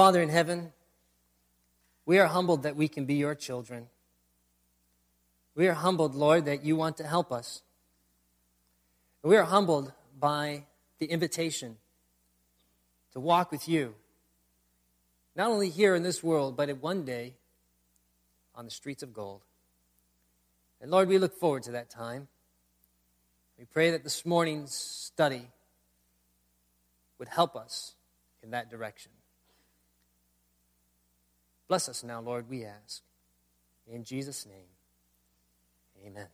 Father in heaven, we are humbled that we can be your children. We are humbled, Lord, that you want to help us. We are humbled by the invitation to walk with you, not only here in this world, but at one day on the streets of gold. And Lord, we look forward to that time. We pray that this morning's study would help us in that direction. Bless us now, Lord, we ask. In Jesus' name, amen.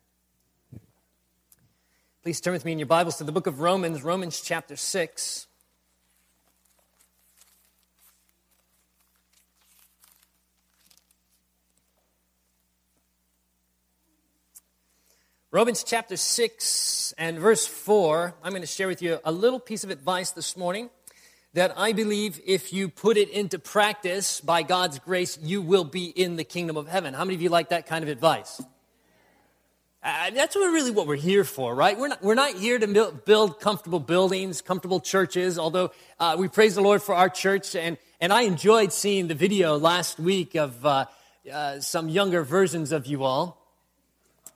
Please turn with me in your Bibles to the book of Romans, Romans chapter 6. Romans chapter 6 and verse 4, I'm going to share with you a little piece of advice this morning that I believe if you put it into practice by God's grace, you will be in the kingdom of heaven. How many of you like that kind of advice? That's really what we're here for, right? We're not here to build comfortable buildings, comfortable churches, although we praise the Lord for our church. And I enjoyed seeing the video last week of some younger versions of you all.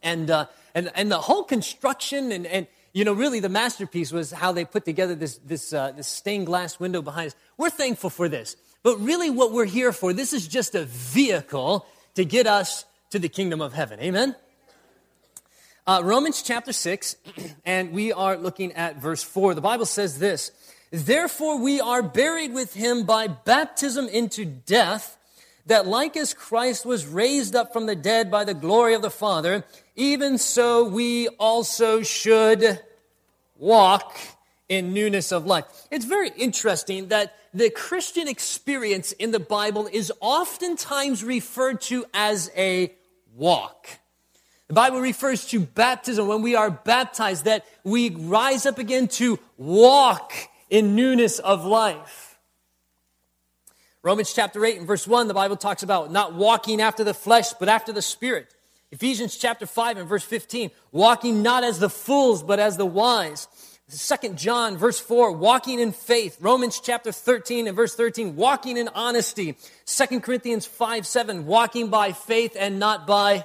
And the whole construction and you know, really the masterpiece was how they put together this stained glass window behind us. We're thankful for this. But really what we're here for, this is just a vehicle to get us to the kingdom of heaven. Amen? Romans chapter 6, and we are looking at verse 4. The Bible says this, "Therefore we are buried with him by baptism into death, that like as Christ was raised up from the dead by the glory of the Father, even so we also should walk in newness of life." It's very interesting that the Christian experience in the Bible is oftentimes referred to as a walk. The Bible refers to baptism, when we are baptized, that we rise up again to walk in newness of life. Romans chapter 8 and verse 1, the Bible talks about not walking after the flesh, but after the Spirit. Ephesians chapter 5 and verse 15, walking not as the fools, but as the wise. 2 John verse 4, walking in faith. Romans chapter 13 and verse 13, walking in honesty. 2 Corinthians 5:7, walking by faith and not by...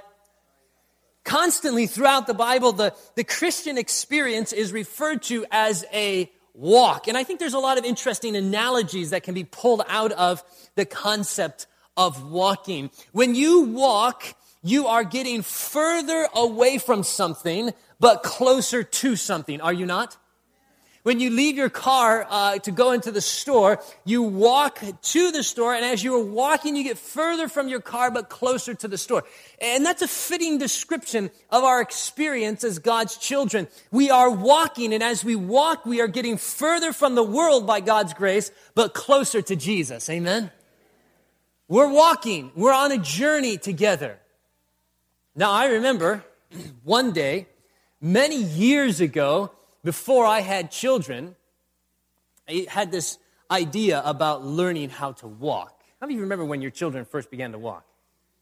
Constantly throughout the Bible, the Christian experience is referred to as a walk. And I think there's a lot of interesting analogies that can be pulled out of the concept of walking. When you walk, you are getting further away from something, but closer to something. Are you not? When you leave your car to go into the store, you walk to the store, and as you are walking, you get further from your car, but closer to the store. And that's a fitting description of our experience as God's children. We are walking, and as we walk, we are getting further from the world by God's grace, but closer to Jesus. Amen? We're walking. We're on a journey together. Now, I remember one day, many years ago, before I had children, I had this idea about learning how to walk. How many of you remember when your children first began to walk?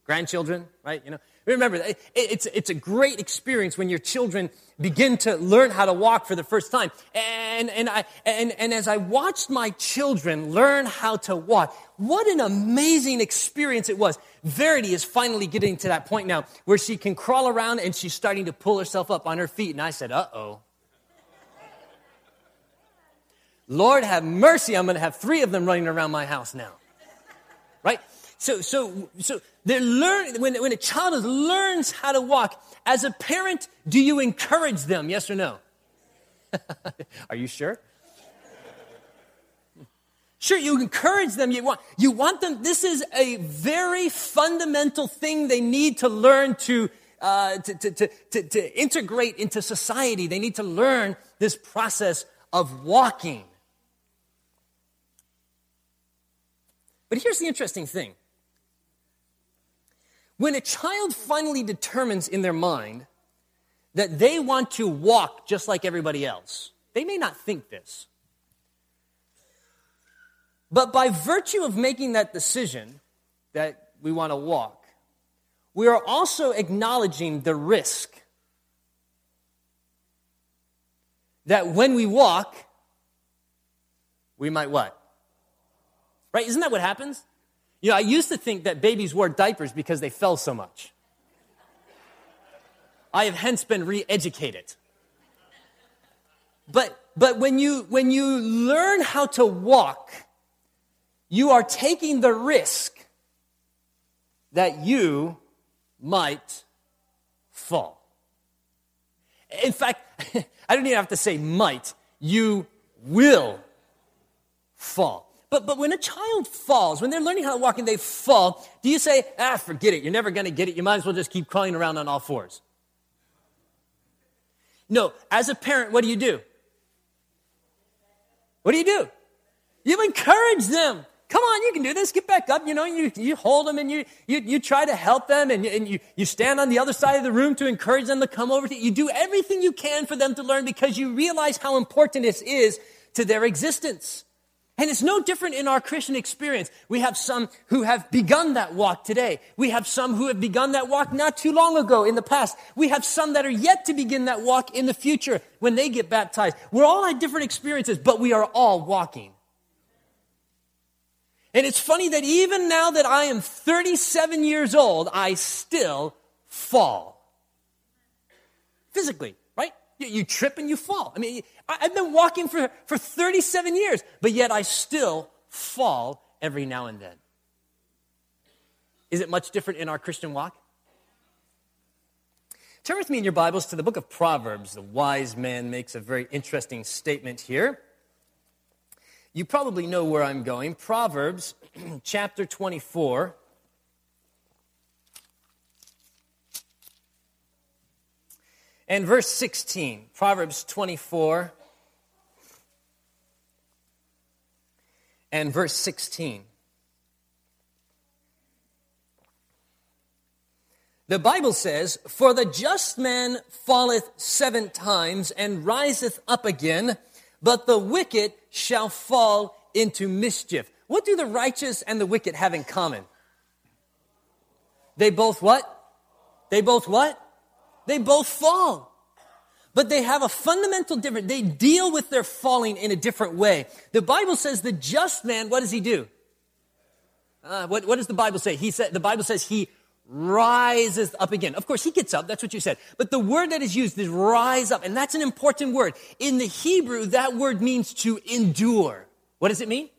Grandchildren, right? You know, remember, it's a great experience when your children begin to learn how to walk for the first time. And as I watched my children learn how to walk, what an amazing experience it was. Verity is finally getting to that point now where she can crawl around and she's starting to pull herself up on her feet. And I said, uh-oh. Lord, have mercy, I'm going to have 3 of them running around my house now, right? So they're learning. When a child learns how to walk, as a parent, do you encourage them, yes or no? Are you sure? Sure, you encourage them. You want them. This is a very fundamental thing they need to learn to integrate into society. They need to learn this process of walking. But here's the interesting thing. When a child finally determines in their mind that they want to walk just like everybody else, they may not think this, but by virtue of making that decision that we want to walk, we are also acknowledging the risk that when we walk, we might what? right? Isn't that what happens? You know, I used to think that babies wore diapers because they fell so much. I have hence been re-educated. But when you learn how to walk, you are taking the risk that you might fall. In fact, I don't even have to say might. You will fall. But when a child falls, when they're learning how to walk and they fall, do you say, forget it, you're never going to get it, you might as well just keep crawling around on all fours? No, as a parent, what do you do? You encourage them. Come on, you can do this. Get back up. You know, you hold them and you try to help them and you stand on the other side of the room to encourage them to come over to you. You do everything you can for them to learn because you realize how important this is to their existence. And it's no different in our Christian experience. We have some who have begun that walk today. We have some who have begun that walk not too long ago in the past. We have some that are yet to begin that walk in the future when they get baptized. We're all at different experiences, but we are all walking. And it's funny that even now that I am 37 years old, I still fall. Physically, right? You trip and you fall. I mean, I've been walking for 37 years, but yet I still fall every now and then. Is it much different in our Christian walk? Turn with me in your Bibles to the book of Proverbs. The wise man makes a very interesting statement here. You probably know where I'm going. Proverbs chapter 24. And verse 16. Proverbs 24. And verse 16. The Bible says, "For the just man falleth 7 times and riseth up again, but the wicked shall fall into mischief." What do the righteous and the wicked have in common? They both what? They both fall. But they have a fundamental difference. They deal with their falling in a different way. The Bible says the just man, what does he do? What does the Bible say? The Bible says he rises up again. Of course, he gets up. That's what you said. But the word that is used is rise up. And that's an important word. In the Hebrew, that word means to endure. What does it mean?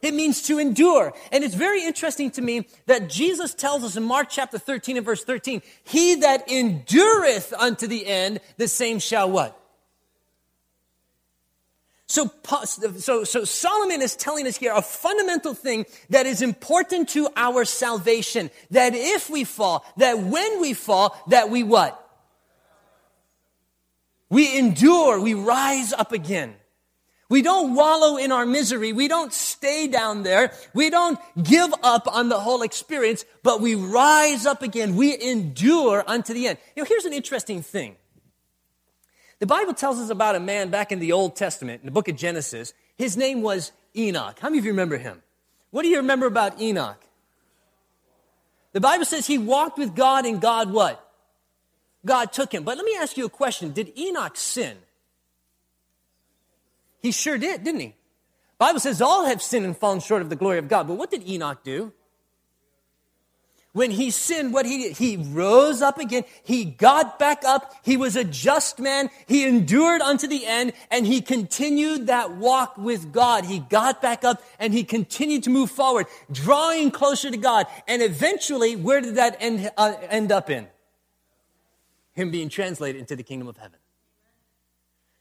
It means to endure. And it's very interesting to me that Jesus tells us in Mark chapter 13 and verse 13, "He that endureth unto the end, the same shall" what? So Solomon is telling us here a fundamental thing that is important to our salvation. That if we fall, that when we fall, that we what? We endure, we rise up again. We don't wallow in our misery. We don't stay down there. We don't give up on the whole experience, but we rise up again. We endure unto the end. You know, here's an interesting thing. The Bible tells us about a man back in the Old Testament, in the book of Genesis. His name was Enoch. How many of you remember him? What do you remember about Enoch? The Bible says he walked with God, and God what? God took him. But let me ask you a question. Did Enoch sin? He sure did, didn't he? The Bible says all have sinned and fallen short of the glory of God. But what did Enoch do? When he sinned, what he did, he rose up again, he got back up, he was a just man, he endured unto the end, and he continued that walk with God. He got back up, and he continued to move forward, drawing closer to God. And eventually, where did that end up in? Him being translated into the kingdom of heaven.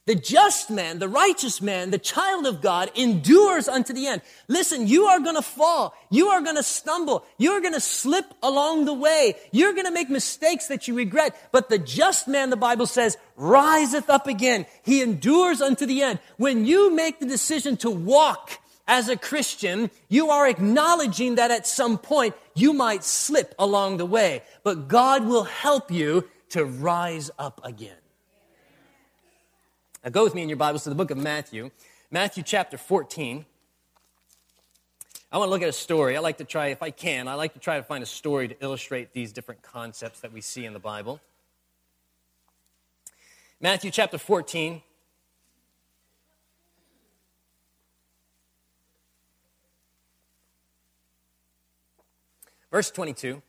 The just man, the righteous man, the child of God endures unto the end. Listen, you are going to fall. You are going to stumble. You are going to slip along the way. You're going to make mistakes that you regret. But the just man, the Bible says, riseth up again. He endures unto the end. When you make the decision to walk as a Christian, you are acknowledging that at some point you might slip along the way. But God will help you to rise up again. Now go with me in your Bibles to the book of Matthew. Matthew chapter 14. I want to look at a story. I like to try, if I can, I like to try to find a story to illustrate these different concepts that we see in the Bible. Matthew chapter 14. Verse 22. The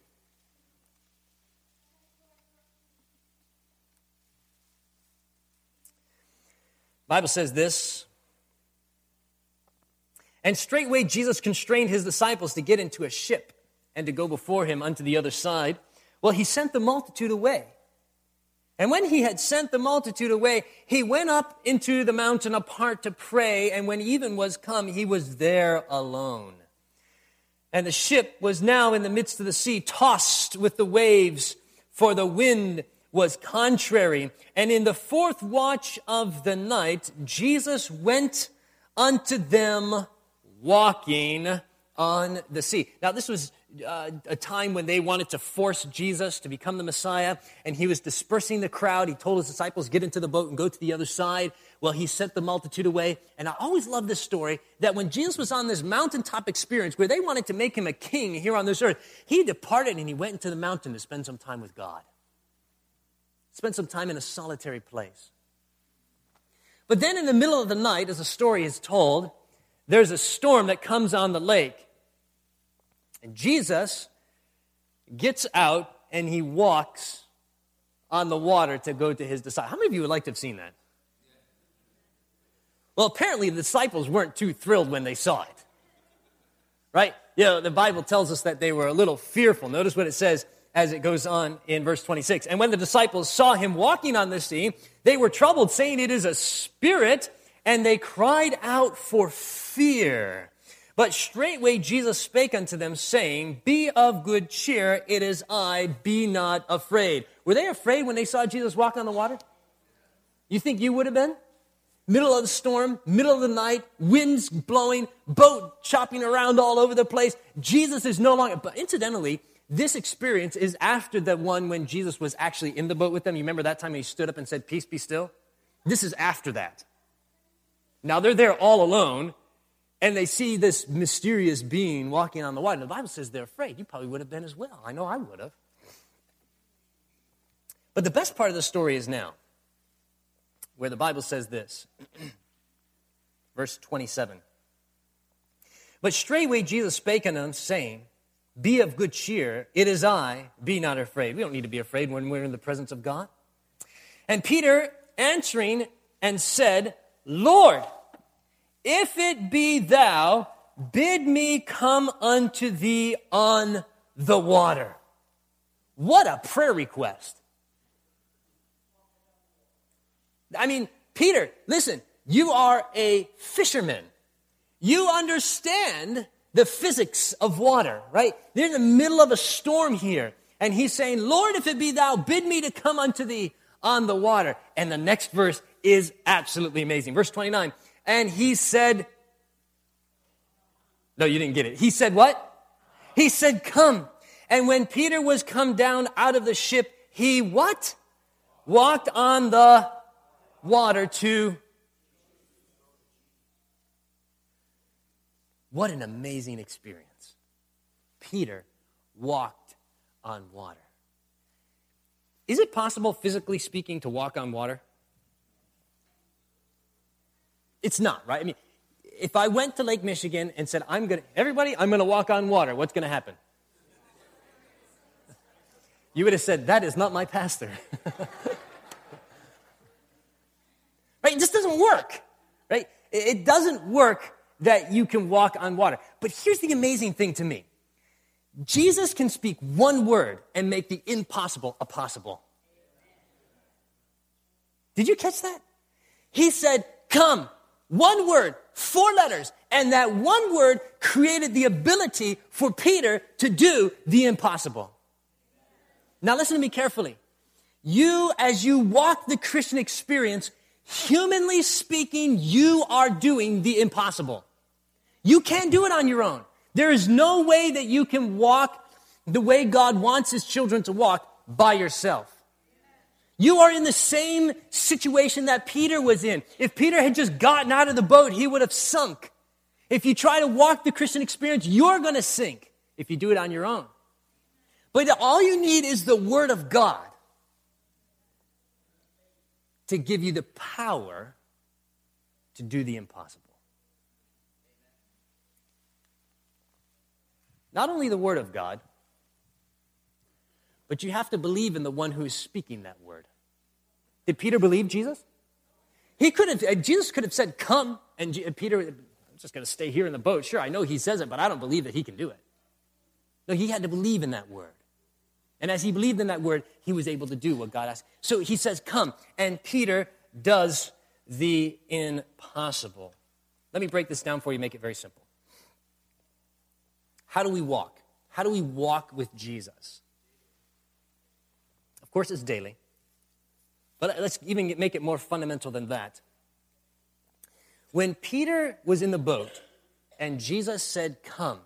Bible says this, and straightway Jesus constrained his disciples to get into a ship and to go before him unto the other side. Well, he sent the multitude away. And when he had sent the multitude away, he went up into the mountain apart to pray, and when even was come, he was there alone. And the ship was now in the midst of the sea, tossed with the waves, for the wind was contrary. And in the fourth watch of the night, Jesus went unto them walking on the sea. Now, this was a time when they wanted to force Jesus to become the Messiah, and he was dispersing the crowd. He told his disciples, get into the boat and go to the other side. Well, he sent the multitude away. And I always love this story, that when Jesus was on this mountaintop experience where they wanted to make him a king here on this earth, he departed and he went into the mountain to spend some time with God. Spent some time in a solitary place. But then in the middle of the night, as the story is told, there's a storm that comes on the lake. And Jesus gets out and he walks on the water to go to his disciples. How many of you would like to have seen that? Well, apparently the disciples weren't too thrilled when they saw it. Right? You know, the Bible tells us that they were a little fearful. Notice what it says as it goes on in verse 26. And when the disciples saw him walking on the sea, they were troubled, saying, it is a spirit, and they cried out for fear. But straightway Jesus spake unto them, saying, be of good cheer, it is I, be not afraid. Were they afraid when they saw Jesus walk on the water? You think you would have been? Middle of the storm, middle of the night, winds blowing, boat chopping around all over the place. Jesus is no longer, but incidentally, this experience is after the one when Jesus was actually in the boat with them. You remember that time he stood up and said, peace be still? This is after that. Now they're there all alone, and they see this mysterious being walking on the water. And the Bible says they're afraid. You probably would have been as well. I know I would have. But the best part of the story is now, where the Bible says this. Verse 27. But straightway Jesus spake unto them, saying, be of good cheer, it is I, be not afraid. We don't need to be afraid when we're in the presence of God. And Peter answering and said, Lord, if it be thou, bid me come unto thee on the water. What a prayer request. I mean, Peter, listen, you are a fisherman. You understand the physics of water, right? They're in the middle of a storm here. And he's saying, Lord, if it be thou, bid me to come unto thee on the water. And the next verse is absolutely amazing. Verse 29, and he said, no, you didn't get it. He said what? He said, come. And when Peter was come down out of the ship, he what? Walked on the water to. What an amazing experience. Peter walked on water. Is it possible, physically speaking, to walk on water? It's not, right? I mean, if I went to Lake Michigan and said, I'm going to walk on water, what's going to happen? You would have said, that is not my pastor. Right? It just doesn't work, right? It doesn't work that you can walk on water. But here's the amazing thing to me. Jesus can speak one word and make the impossible a possible. Did you catch that? He said, come. One word, four letters. And that one word created the ability for Peter to do the impossible. Now listen to me carefully. You, as you walk the Christian experience, humanly speaking, you are doing the impossible. You can't do it on your own. There is no way that you can walk the way God wants his children to walk by yourself. You are in the same situation that Peter was in. If Peter had just gotten out of the boat, he would have sunk. If you try to walk the Christian experience, you're going to sink if you do it on your own. But all you need is the Word of God to give you the power to do the impossible. Not only the Word of God, But you have to believe in the one who is speaking that word. Did Peter believe Jesus? Jesus could have said, come, and Peter, I'm just going to stay here in the boat. Sure, I know he says it, but I don't believe that he can do it. No, he had to believe in that word. And as he believed in that word, he was able to do what God asked. So he says, come, and Peter does the impossible. Let me break this down for you, make it very simple. How do we walk? How do we walk with Jesus? Of course, it's daily. But let's even make it more fundamental than that. When Peter was in the boat and Jesus said, come,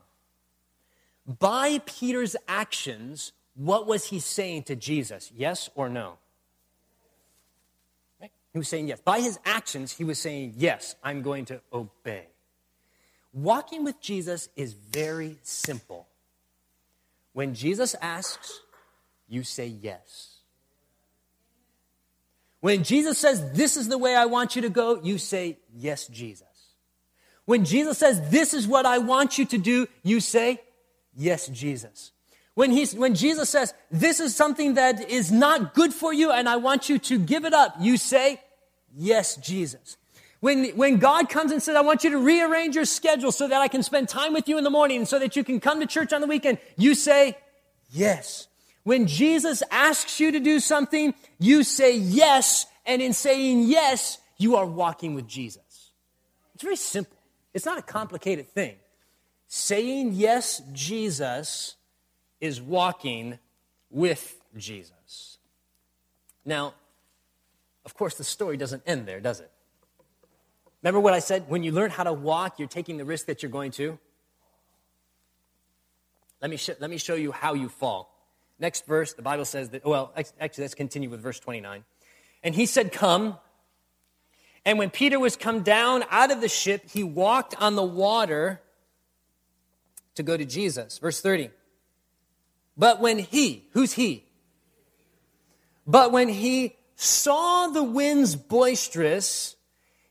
by Peter's actions, what was he saying to Jesus? Yes or no? Right? He was saying yes. By his actions, he was saying, yes, I'm going to obey. Walking with Jesus is very simple. When Jesus asks, you say yes. When Jesus says, this is the way I want you to go, you say, yes, Jesus. When Jesus says, this is what I want you to do, you say, yes, Jesus. When Jesus says, this is something that is not good for you and I want you to give it up, you say, yes, Jesus. When God comes and says, I want you to rearrange your schedule so that I can spend time with you in the morning and so that you can come to church on the weekend, you say, yes. When Jesus asks you to do something, you say yes, and in saying yes, you are walking with Jesus. It's very simple. It's not a complicated thing. Saying yes, Jesus, is walking with Jesus. Now, of course, the story doesn't end there, does it? Remember what I said? When you learn how to walk, you're taking the risk that you're going to. Let me show you how you fall. Next verse, the Bible says that, well, actually, let's continue with verse 29. And he said, come. And when Peter was come down out of the ship, he walked on the water to go to Jesus. Verse 30. But when he, who's he? But when he saw the winds boisterous,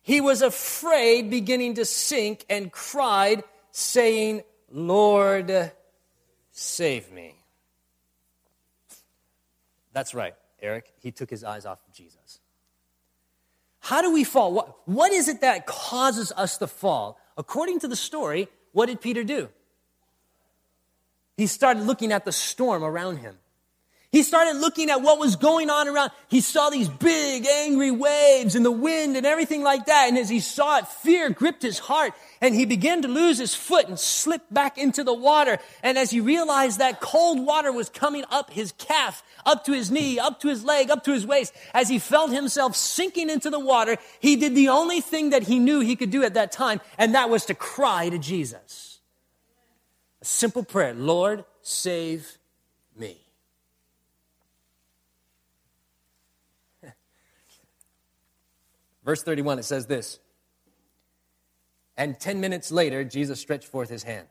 he was afraid, beginning to sink, and cried, saying, Lord, save me. That's right, Eric. He took his eyes off of Jesus. How do we fall? What is it that causes us to fall? According to the story, what did Peter do? He started looking at the storm around him. He started looking at what was going on around. He saw these big, angry waves and the wind and everything like that. And as he saw it, fear gripped his heart. And he began to lose his foot and slip back into the water. And as he realized that cold water was coming up his calf, up to his knee, up to his leg, up to his waist, as he felt himself sinking into the water, he did the only thing that he knew he could do at that time, and that was to cry to Jesus. A simple prayer, Lord, save me. Verse 31, it says this. And 10 minutes later, Jesus stretched forth his hand.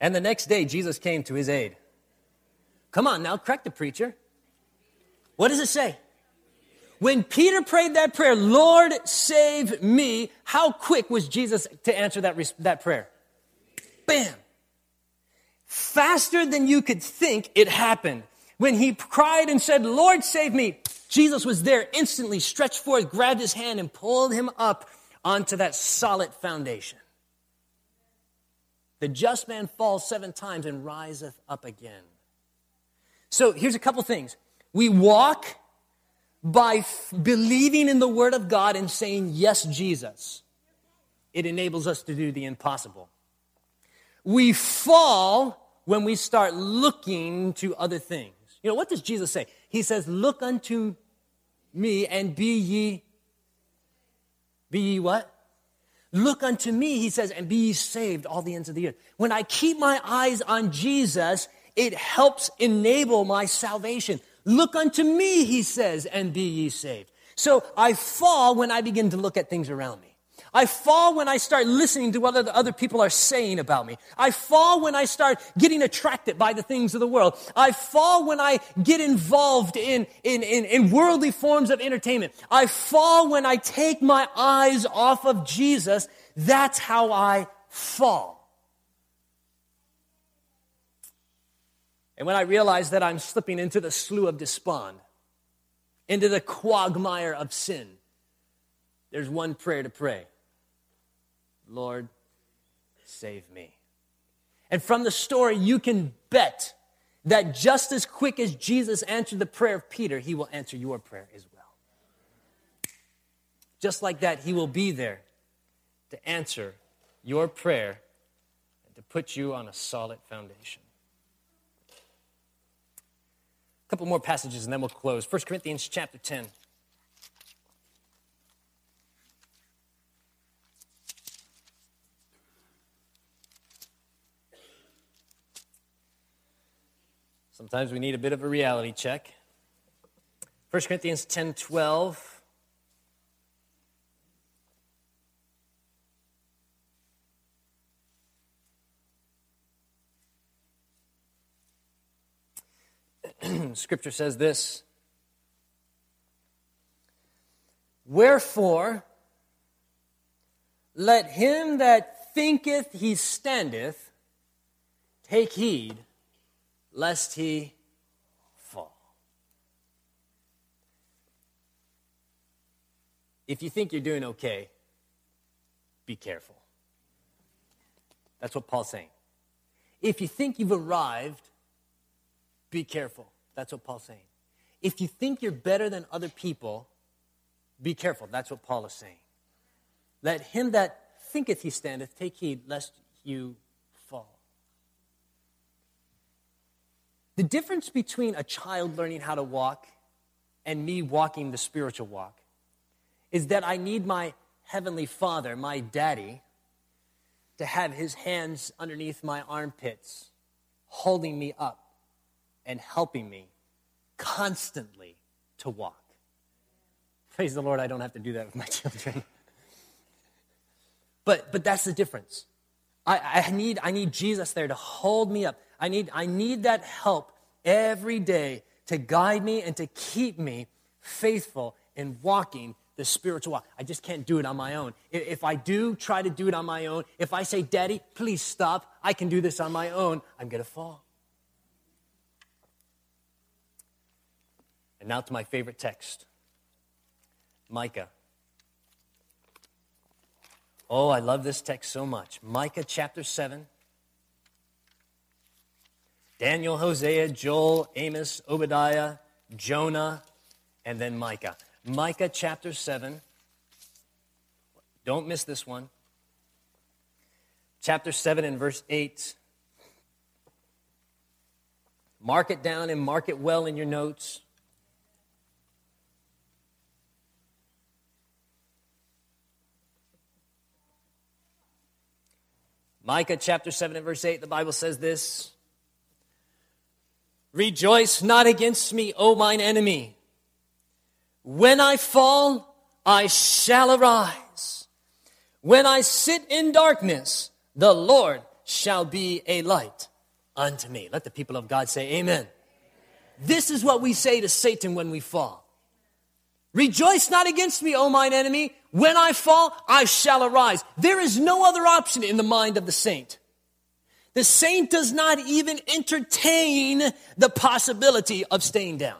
And the next day, Jesus came to his aid. Come on now, correct the preacher. What does it say? When Peter prayed that prayer, Lord, save me, how quick was Jesus to answer that prayer? Bam! Faster than you could think, it happened. When he cried and said, Lord, save me, Jesus was there instantly, stretched forth, grabbed his hand, and pulled him up onto that solid foundation. The just man falls 7 times and riseth up again. So here's a couple things. We walk by believing in the word of God and saying, yes, Jesus. It enables us to do the impossible. We fall when we start looking to other things. You know, what does Jesus say? He says, look unto me and be ye what? Look unto me, he says, and be ye saved, all the ends of the earth. When I keep my eyes on Jesus, it helps enable my salvation. Look unto me, he says, and be ye saved. So I fall when I begin to look at things around me. I fall when I start listening to what the other people are saying about me. I fall when I start getting attracted by the things of the world. I fall when I get involved in worldly forms of entertainment. I fall when I take my eyes off of Jesus. That's how I fall. And when I realize that I'm slipping into the slough of despond, into the quagmire of sin, there's one prayer to pray. Lord, save me. And from the story, you can bet that just as quick as Jesus answered the prayer of Peter, he will answer your prayer as well. Just like that, he will be there to answer your prayer and to put you on a solid foundation. A couple more passages and then we'll close. 1 Corinthians chapter 10. Sometimes we need a bit of a reality check. 1 Corinthians 10:12. Scripture says this. Wherefore, let him that thinketh he standeth take heed lest he fall. If you think you're doing okay, be careful. That's what Paul's saying. If you think you've arrived, be careful. That's what Paul's saying. If you think you're better than other people, be careful. That's what Paul is saying. Let him that thinketh he standeth take heed lest you fall. The difference between a child learning how to walk and me walking the spiritual walk is that I need my heavenly Father, my daddy, to have his hands underneath my armpits, holding me up and helping me constantly to walk. Praise the Lord, I don't have to do that with my children. But that's the difference. I need Jesus there to hold me up. I need that help every day to guide me and to keep me faithful in walking the spiritual walk. I just can't do it on my own. If I do try to do it on my own, if I say, Daddy, please stop, I can do this on my own, I'm going to fall. And now to my favorite text, Micah. Oh, I love this text so much. Micah chapter 7. Daniel, Hosea, Joel, Amos, Obadiah, Jonah, and then Micah. Micah chapter 7. Don't miss this one. Chapter 7 and verse 8. Mark it down and mark it well in your notes. Micah chapter 7 and verse 8, the Bible says this. Rejoice not against me, O mine enemy. When I fall, I shall arise. When I sit in darkness, the Lord shall be a light unto me. Let the people of God say amen. This is what we say to Satan when we fall. Rejoice not against me, O mine enemy. When I fall, I shall arise. There is no other option in the mind of the saint. The saint does not even entertain the possibility of staying down.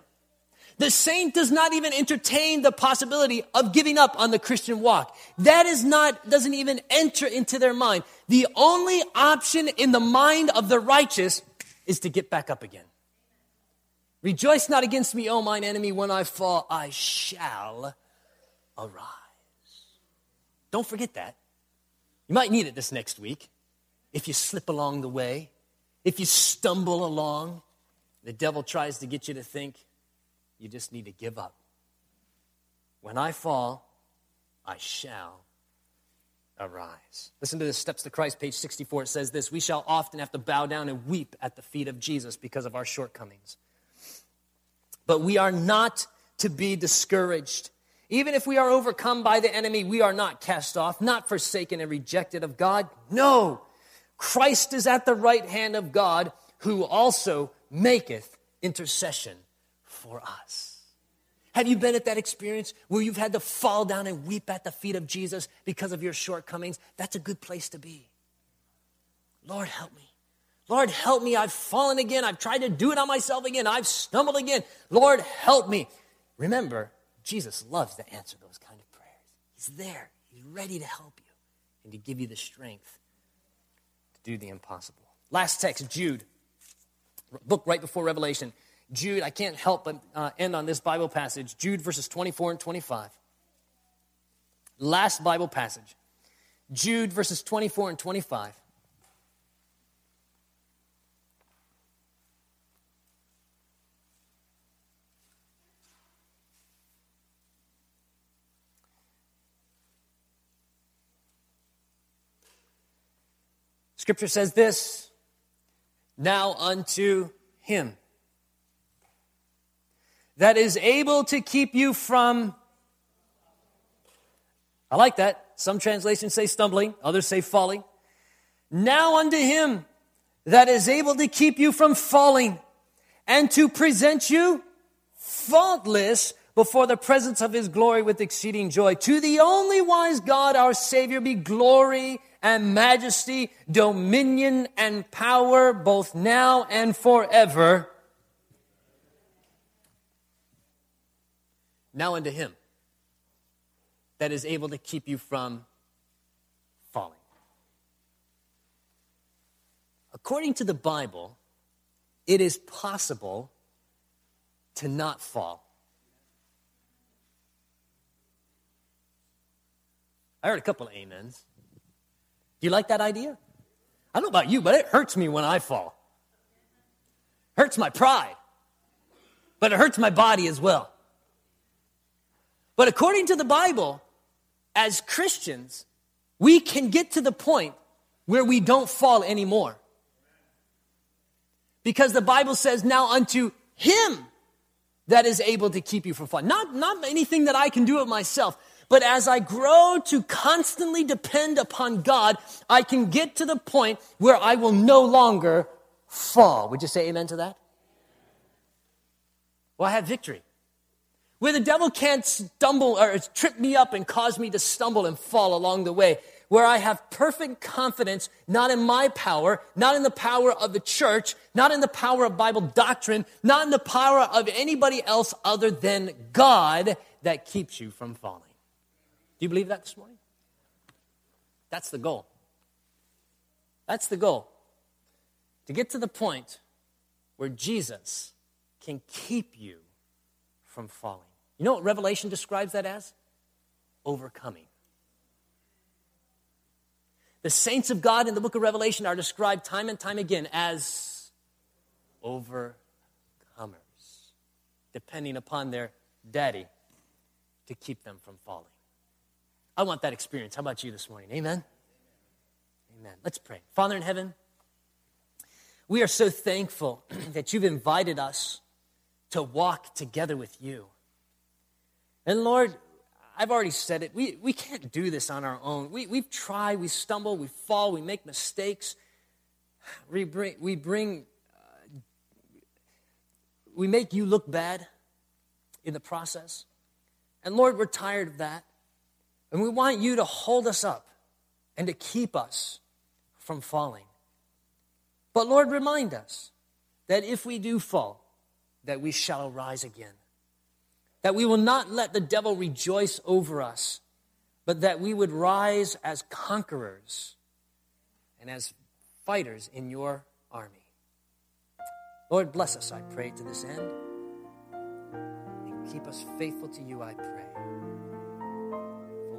The saint does not even entertain the possibility of giving up on the Christian walk. That doesn't even enter into their mind. The only option in the mind of the righteous is to get back up again. Rejoice not against me, O mine enemy. When I fall, I shall arise. Don't forget that. You might need it this next week. If you slip along the way, if you stumble along, the devil tries to get you to think you just need to give up. When I fall, I shall arise. Listen to this, Steps to Christ, page 64. It says this, we shall often have to bow down and weep at the feet of Jesus because of our shortcomings. But we are not to be discouraged. Even if we are overcome by the enemy, we are not cast off, not forsaken and rejected of God. No, Christ is at the right hand of God, who also maketh intercession for us. Have you been at that experience where you've had to fall down and weep at the feet of Jesus because of your shortcomings? That's a good place to be. Lord, help me. Lord, help me. I've fallen again. I've tried to do it on myself again. I've stumbled again. Lord, help me. Remember, Jesus loves to answer those kind of prayers. He's there. He's ready to help you and to give you the strength to do the impossible. Last text, Jude, book right before Revelation. Jude, I can't help but end on this Bible passage. Jude verses 24 and 25. Last Bible passage. Jude verses 24 and 25. Scripture says this, now unto him that is able to keep you from, I like that. Some translations say stumbling, others say falling. Now unto him that is able to keep you from falling and to present you faultless before the presence of his glory with exceeding joy. To the only wise God, our Savior, be glory and majesty, dominion and power, both now and forever. Now unto him that is able to keep you from falling. According to the Bible, it is possible to not fall. I heard a couple of amens. Do you like that idea? I don't know about you, but it hurts me when I fall. Hurts my pride, but it hurts my body as well. But according to the Bible, as Christians, we can get to the point where we don't fall anymore. Because the Bible says, now unto him that is able to keep you from falling. Not anything that I can do of myself. But as I grow to constantly depend upon God, I can get to the point where I will no longer fall. Would you say amen to that? Well, I have victory. Where the devil can't stumble or trip me up and cause me to stumble and fall along the way. Where I have perfect confidence, not in my power, not in the power of the church, not in the power of Bible doctrine, not in the power of anybody else other than God that keeps you from falling. Do you believe that this morning? That's the goal. That's the goal. To get to the point where Jesus can keep you from falling. You know what Revelation describes that as? Overcoming. The saints of God in the book of Revelation are described time and time again as overcomers, depending upon their daddy to keep them from falling. I want that experience. How about you this morning? Amen? Amen. Let's pray. Father in heaven, we are so thankful that you've invited us to walk together with you. And Lord, I've already said it. We can't do this on our own. We've tried, we stumble, we fall, we make mistakes. We make you look bad in the process. And Lord, we're tired of that. And we want you to hold us up and to keep us from falling. But Lord, remind us that if we do fall, that we shall rise again, that we will not let the devil rejoice over us, but that we would rise as conquerors and as fighters in your army. Lord, bless us, I pray, to this end, and keep us faithful to you, I pray. For